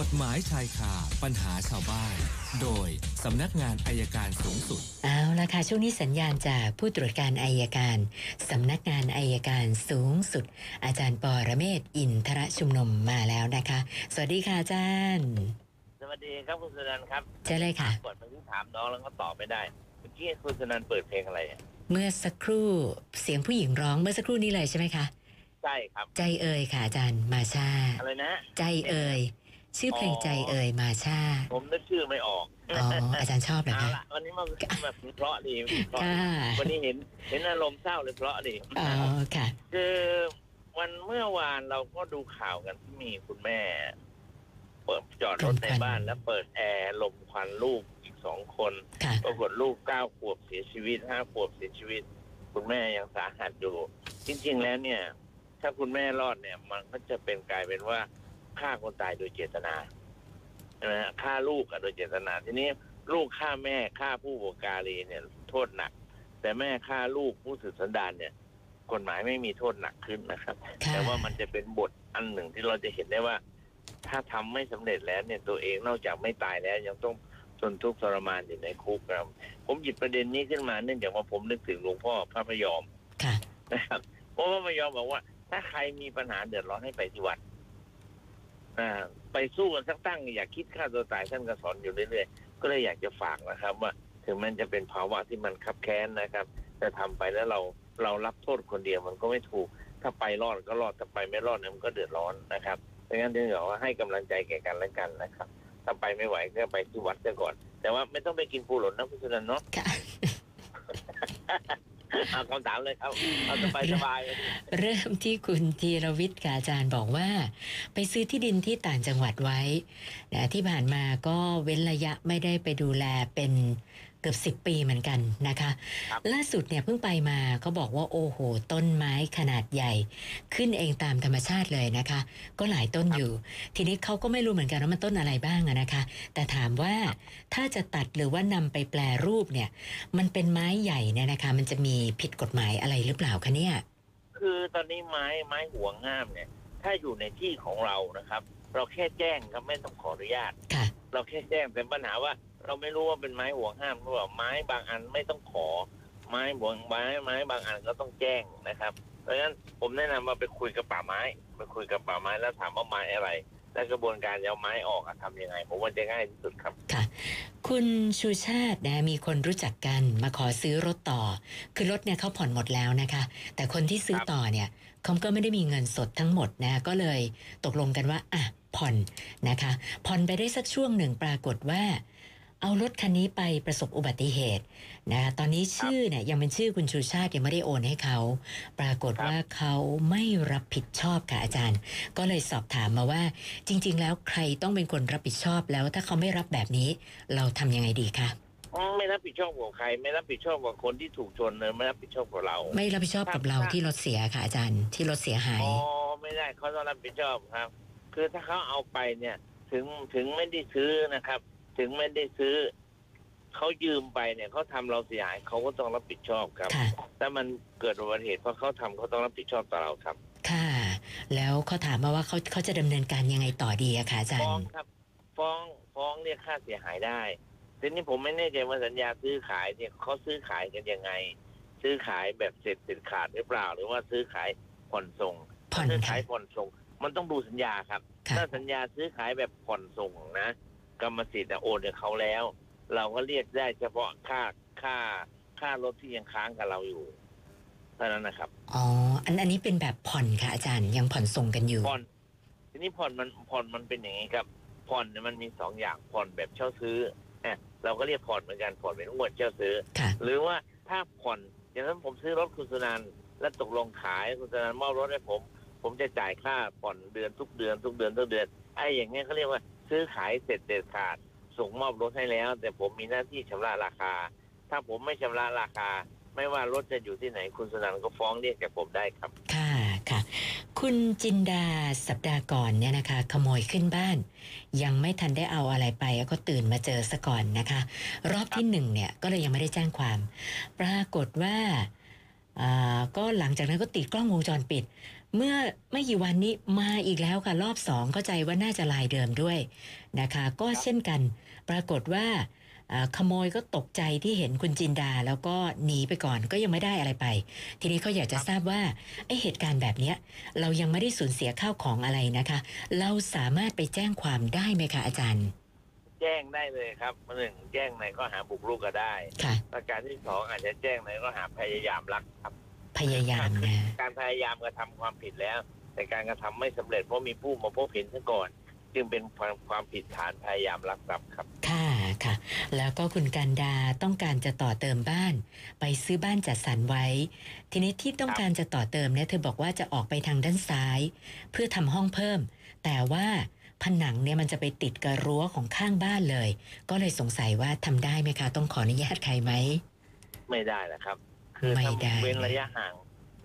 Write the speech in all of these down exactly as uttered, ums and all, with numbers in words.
กฎหมายชายคาปัญหาชาวบ้านโดยสำนักงานอัยการสูงสุดเอาล่ะค่ะช่วงนี้สัญญาณจากผู้ตรวจการอัยการสำนักงานอัยการสูงสุดอาจารย์ปรเมศวร์อินทรชุมนุมมาแล้วนะคะสวัสดีค่ะอาจารย์สวัสดีครับคุณสุนันท์ครับใช่เลยค่ะกดมาที่ถามน้องแล้วก็ตอบไม่ได้เมื่อกี้คุณสุนันท์เปิดเพลงอะไรเมื่อสักครู่เสียงผู้หญิงร้องเมื่อสักครู่นี้เลยใช่ไหมคะใช่ครับใจเอ่ยค่ะอาจารย์มาชาอะไรนะใจเอ่ยชื่อเพลงใจเอ่ยมาชาผมนึกชื่อไม่ออกอ๋ออาจารย์ชอบเหรอคะวันนี้มันแบบเพราะดีวันนี้เห็นเห็นอารมณ์เศร้าเลยเพราะดีอ๋อค่ะคือวันเมื่อวานเราก็ดูข่าวกันที่มีคุณแม่เปิดจอดรถในบ้านแล้วเปิดแอร์ลมควันลูกอีกสองคนปรากฏลูกเก้าขวบเสียชีวิตห้าขวบเสียชีวิตคุณแม่ยังสาหัสอยู่จริงๆแล้วเนี่ยถ้าคุณแม่รอดเนี่ยมันก็จะเป็นกลายเป็นว่าฆ่าคนตายโดยเจตนาใช่ไหมฮะฆ่าลูกโดยเจตนาทีนี้ลูกฆ่าแม่ฆ่าผู้บุการีเนี่ยโทษหนักแต่แม่ฆ่าลูกผู้สืบสันดานเนี่ยกฎหมายไม่มีโทษหนักขึ้นนะครับแต่ว่ามันจะเป็นบทอันหนึ่งที่เราจะเห็นได้ว่าถ้าทำไม่สำเร็จแล้วเนี่ยตัวเองนอกจากไม่ตายแล้วยังต้องทนทุกข์ทรมานอยู่ในคุกครับผมหยิบประเด็นนี้ขึ้นมาเนื่องจากว่าผมนึกถึงหลวงพ่อพระพยอมนะครับเพราะว่าพระพยอมบอกว่าถ้าใครมีปัญหาเดือดร้อนให้ไปที่วัดไปสู้กันสักตั้งอย่าคิดฆ่าตัวตายท่านก็สอนอยู่เรื่อยๆก็เลยอยากจะฝากนะครับว่าถึงมันจะเป็นภาวะที่มันคับแค้นนะครับแต่ทำไปแล้วเราเรารับโทษคนเดียวมันก็ไม่ถูกถ้าไปรอดก็รอดถ้าไปไม่รอดเนี่ยมันก็เดือดร้อนนะครับดังนั้นเดี๋ยวให้กำลังใจแก่กันและกันนะครับถ้าไปไม่ไหวก็ไปที่วัดกันก่อนแต่ว่าไม่ต้องไปกินปูหล่นนะคุณสุนันท์เนาะเอาคำถามเลยครับเอาสบายสบายเริ่มที่คุณธีรวิทย์อาจารย์บอกว่าไปซื้อที่ดินที่ต่างจังหวัดไว้นะที่ผ่านมาก็เว้นระยะไม่ได้ไปดูแลเป็นเกือบสิบปีเหมือนกันนะคะล่าสุดเนี่ยเพิ่งไปมาเขาบอกว่าโอ้โหต้นไม้ขนาดใหญ่ขึ้นเองตามธรรมชาติเลยนะคะก็หลายต้นอยู่ทีนี้เขาก็ไม่รู้เหมือนกันว่ามันต้นอะไรบ้างนะคะแต่ถามว่าถ้าจะตัดหรือว่านำไปแปรรูปเนี่ยมันเป็นไม้ใหญ่เนี่ยนะคะมันจะมีผิดกฎหมายอะไรหรือเปล่าคะเนี่ยคือตอนนี้ไม้ไม้หัวง่ามเนี่ยถ้าอยู่ในที่ของเรานะครับเราแค่แจ้งครับไม่ต้องขออนุญาตเราแค่แจ้งเป็นปัญหาว่าเราไม่รู้ว่าเป็นไม้ห่วงห้ามหรือเปล่าไม้บางอันไม่ต้องขอไม้ห่วงไม้ไม้บางอันก็ต้องแจ้งนะครับเพราะฉะนั้นผมแนะนำมาไปคุยกับป่าไม้ไปคุยกับป่าไม้แล้วถามว่าไม้อะไรและกระบวนการเอาไม้ออกทำยังไงผมว่าจะง่ายที่สุดครับค่ะคุณชูชาตินะมีคนรู้จักกันมาขอซื้อรถต่อคือรถเนี่ยเขาผ่อนหมดแล้วนะคะแต่คนที่ซื้อต่อเนี่ยเขาก็ไม่ได้มีเงินสดทั้งหมดนะก็เลยตกลงกันว่าอ่ะผ่อนนะคะผ่อนไปได้สักช่วงหนึ่งปรากฏว่าเอารถคันนี้ไปประสบอุบัติเหตุนะตอนนี้ชื่อเนี่ยยังเป็นชื่อคุณชูชาติยังไม่ได้โอนให้เขาปรากฏว่าเขาไม่รับผิดชอบค่ะอาจารย์ก็เลยสอบถามมาว่าจริงๆแล้วใครต้องเป็นคนรับผิดชอบแล้วถ้าเขาไม่รับแบบนี้เราทำยังไงดีคะไม่รับผิดชอบกับใครไม่รับผิดชอบกับคนที่ถูกชนเลยไม่รับผิดชอบกับเราไม่รับผิดชอบกับเราที่รถเสียค่ะอาจารย์ที่รถเสียหายอ๋อไม่ได้เขาต้องรับผิดชอบครับคือถ้าเขาเอาไปเนี่ยถึงถึงไม่ได้ซื้อนะครับถึงไม่ได้ซื้อเขายืมไปเนี่ยเขาทำเราเสียหายเขาก็ต้องรับผิดชอบครับถ้ามันเกิดอุบัติเหตุเพราะเขาทำเขาต้องรับผิดชอบต่อเราครับค่ะแล้วเขาถามมาว่าเขาเขาจะดำเนินการยังไงต่อดีอะคะอาจารย์ฟ้องครับฟ้องฟ้องเรียกค่าเสียหายได้ทีนี้ผมไม่แน่ใจว่าสัญญาซื้อขายเนี่ยเขาซื้อขายกันยังไงซื้อขายแบบเสร็จสินขาดหรือเปล่าหรือว่าซื้อขายผ่อนส่งซื้อขายผ่อนส่งมันต้องดูสัญญาครับถ้าสัญญาซื้อขายแบบผ่อนส่งนะกรรมสิทธิ์โอนเขาแล้วเราก็เรียกได้เฉพาะค่าค่าค่ารถที่ยังค้างกับเราอยู่เท่านั้นนะครับอ๋ออันอันนี้เป็นแบบผ่อนค่ะอาจารย์ยังผ่อนส่งกันอยู่ผ่อนทีนี้ผ่อนมันผ่อนมันเป็นอย่างนี้ครับผ่อนมันมีสองอย่างผ่อนแบบเช่าซื้ออ่ะเราก็เรียกผ่อนเหมือนกันผ่อนเป็นงวดเช่าซื้อหรือว่าถ้าผ่อนอย่างนั้นผมซื้อรถคุณสุนันท์และตกลงขายคุณสุนันท์มอบรถให้ผมผมจะจ่ายค่าผ่อนเดือนทุกเดือนทุกเดือนทุกเดือนไอ้อย่างเงี้ยเขาเรียกว่าซื้อขายเสร็จเด็ดขาดส่งมอบรถให้แล้วแต่ผมมีหน้าที่ชำระราคาถ้าผมไม่ชำระราคาไม่ว่ารถจะอยู่ที่ไหนคุณสุนันท์ก็ฟ้องเรียกกับผมได้ครับค่ะค่ะคุณจินดาสัปดาห์ก่อนเนี่ยนะคะขโมยขึ้นบ้านยังไม่ทันได้เอาอะไรไปก็ตื่นมาเจอซะก่อนนะคะรอบที่หนึ่งเนี่ยก็เลยยังไม่ได้แจ้งความปรากฏว่าก็หลังจากนั้นก็ติดกล้องวงจรปิด เมื่อไม่กี่วันนี้มาอีกแล้วค่ะรอบสองเข้าใจว่าน่าจะลายเดิมด้วยนะคะก็เช่นกันปรากฏว่าขโมยก็ตกใจที่เห็นคุณจินดาแล้วก็หนีไปก่อนก็ยังไม่ได้อะไรไปทีนี้เขาอยากจะทราบว่าไอ้เหตุการณ์แบบนี้เรายังไม่ได้สูญเสียข้าวของอะไรนะคะเราสามารถไปแจ้งความได้ไหมคะอาจารย์แจ้งได้เลยครับหนึ่งแจ้งในข้อหาบุกรุกก็ได้ประการที่สองอาจจะแจ้งในข้อหาพยายามลักทรัพย์พยายามนะการพยายามกระทำความผิดแล้วแต่การกระทำไม่สำเร็จเพราะมีผู้มาพบเห็นซะก่อนจึงเป็นความผิดฐานพยายามลักทรัพย์ครับค่ะค่ะแล้วก็คุณกันดาต้องการจะต่อเติมบ้านไปซื้อบ้านจัดสรรไว้ทีนี้ที่ต้องการจะต่อเติมเนี่ยเธอบอกว่าจะออกไปทางด้านซ้ายเพื่อทำห้องเพิ่มแต่ว่าผนังเนี่ยมันจะไปติดกับรั้วของข้างบ้านเลยก็เลยสงสัยว่าทำได้ไหมคะต้องขออนุญาตใครไหมไม่ได้นะครับคือถ้าเว้นระยะห่าง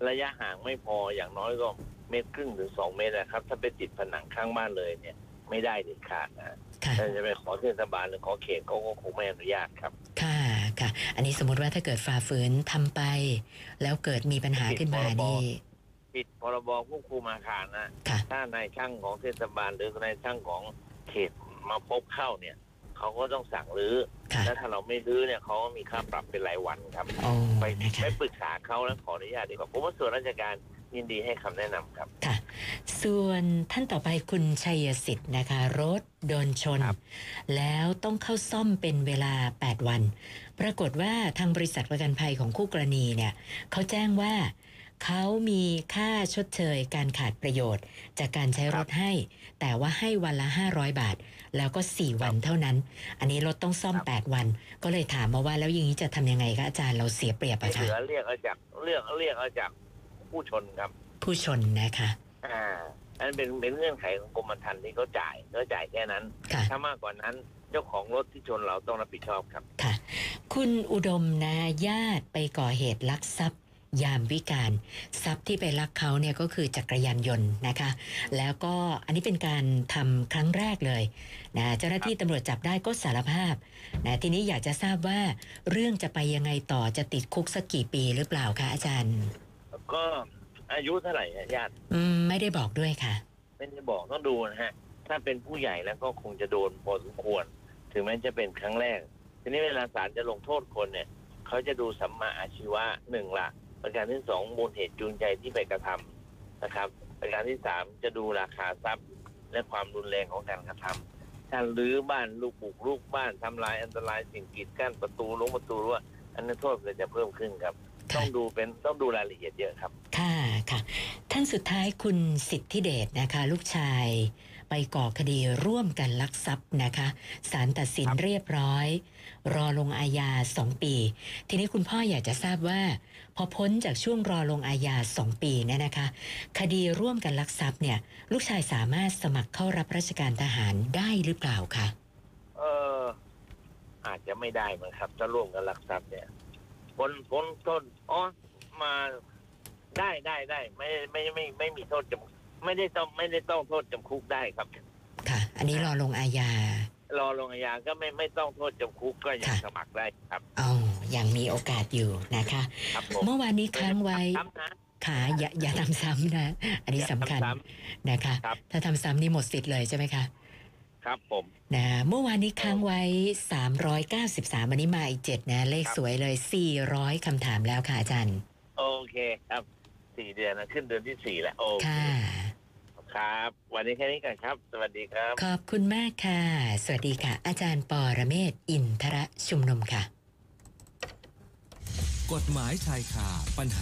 ระยะห่างไม่พออย่างน้อยก็เมตรครึ่งถึงสองเมตรนะครับถ้าไปติดผนังข้างบ้านเลยเนี่ยไม่ได้เด็ดขาดนะถ้าจะไปขอเทศบาลหรือขอเขตเขาก็คงไม่อนุญาตครับค่ะค่ะอันนี้สมมติว่าถ้าเกิดฝ่าฝืนทำไปแล้วเกิดมีปัญหาขึ้นมานี่ปิดพรบควบคุมอาคารนะถ้านายช่างของเทศบาลหรือนายช่างของเขตมาพบเข้าเนี่ยเขาก็ต้องสั่งรื้อและถ้าเราไม่รื้อเนี่ยเขามีค่าปรับเป็นรายวันครับไปไม่ปรึกษาเขาแล้วขออนุญาตดีกว่าผมว่าส่วนราชการยินดีให้คำแนะนำครับค่ะส่วนท่านต่อไปคุณชัยสิทธิ์นะคะรถโดนชนแล้วต้องเข้าซ่อมเป็นเวลาแปดวันปรากฏว่าทางบริษัทประกันภัยของคู่กรณีเนี่ยเขาแจ้งว่าเขามีค่าชดเชยการขาดประโยชน์จากการใช้รถให้แต่ว่าให้วันละห้าร้อยบาทแล้วก็สี่วันเท่านั้นอันนี้รถต้องซ่อมแปดวันก็เลยถามมาว่าแล้วอย่างนี้จะทำยังไงคะอาจารย์เราเสียเปรียบอะคะเรียกเอาจากเรียกเรียกเอาจากผู้ชนครับผู้ชนนะคะอ่าอันเป็นเป็นเงื่อนไขของกรมธรรม์ที่เขาจ่ายเขาจ่ายแค่นั้นถ้ามากกว่านั้นเจ้าของรถที่ชนเราต้องรับผิดชอบครับค่ะคุณอุดมนะญาติไปก่อเหตุลักทรัพย์ยามวิการทรัพย์ที่ไปลักเขาเนี่ยก็คือจักรยานยนต์นะคะแล้วก็อันนี้เป็นการทำครั้งแรกเลยนะเจ้าหน้าที่ตำรวจจับได้ก็สารภาพนะทีนี้อยากจะทราบว่าเรื่องจะไปยังไงต่อจะติดคุกสักกี่ปีหรือเปล่าคะอาจารย์ก็อายุเท่าไหร่ญาติไม่ได้บอกด้วยค่ะไม่ได้บอกต้องดูนะฮะถ้าเป็นผู้ใหญ่แล้วก็คงจะโดนพอสมควรถึงแม้จะเป็นครั้งแรกทีนี้เวลาศาลจะลงโทษคนเนี่ยเขาจะดูสัมมาอาชีวะหนึ่งละประการที่สองมูลเหตุจูงใจที่ไปกระทำนะครับประการที่สามจะดูราคาทรัพย์และความรุนแรงของการกระทำการรื้อบ้านลูกบุกลูกบ้านทำลายอันตรายสิ่งกีดกั้นประตูล้มประตูรั้วอันนั้นโทษจะเพิ่มขึ้นครับต้องดูเป็นต้องดูรายละเอียดเยอะครับค่ะค่ะท่านสุดท้ายคุณสิทธิเดชนะคะลูกชายไปก่อคดีร่วมกันลักทรัพย์นะคะศาลตัดสินเรียบร้อยรอลงอาญาสองปีทีนี้คุณพ่ออยากจะทราบว่าพอพ้นจากช่วงรอลงอาญาสองปีเนี่ยนะคะคดีร่วมกันลักทรัพย์เนี่ยลูกชายสามารถสมัครเข้ารับราชการทหารได้หรือเปล่าคะเอออาจจะไม่ได้มั้งครับถ้าร่วมกันลักทรัพย์เนี่ยพ้นพ้นต้นอ๋อมาได้ได้ได้ไม่ไม่ไม่ไม่มีโทษจำไม่ได้ต้องไม่ได้ต้องโทษจำคุกได้ครับค่ะอันนี้รอลงอาญารอลงอาญาก็ไม่ไม่ต้องโทษจำคุกก็ยังสมัครได้ครับอ๋อยังมีโอกาสอยู่นะคะเมื่อวานนี้ค้างไว้ค่ะอย่าอย่าทำซ้ำนะอันนี้สำคัญนะคะถ้าทำซ้ำนี่หมดสิทธิ์เลยใช่ไหมคะครับผมนะเมื่อวานนี้ค้างไว้สามร้อยเก้าสิบสามวันนี้มาอีกเจ็ดนะเลขสวยเลยสี่ร้อยคำถามแล้วค่ะอาจารย์โอเคครับสี่เดือนนะขึ้นเดือนที่สี่แล้วโอเคครับวันนี้แค่นี้กันครับสวัสดีครับขอบคุณมากค่ะสวัสดีค่ะอาจารย์ปรเมศวร์อินทรชุมนุมค่ะกฎหมายชายคาปัญหา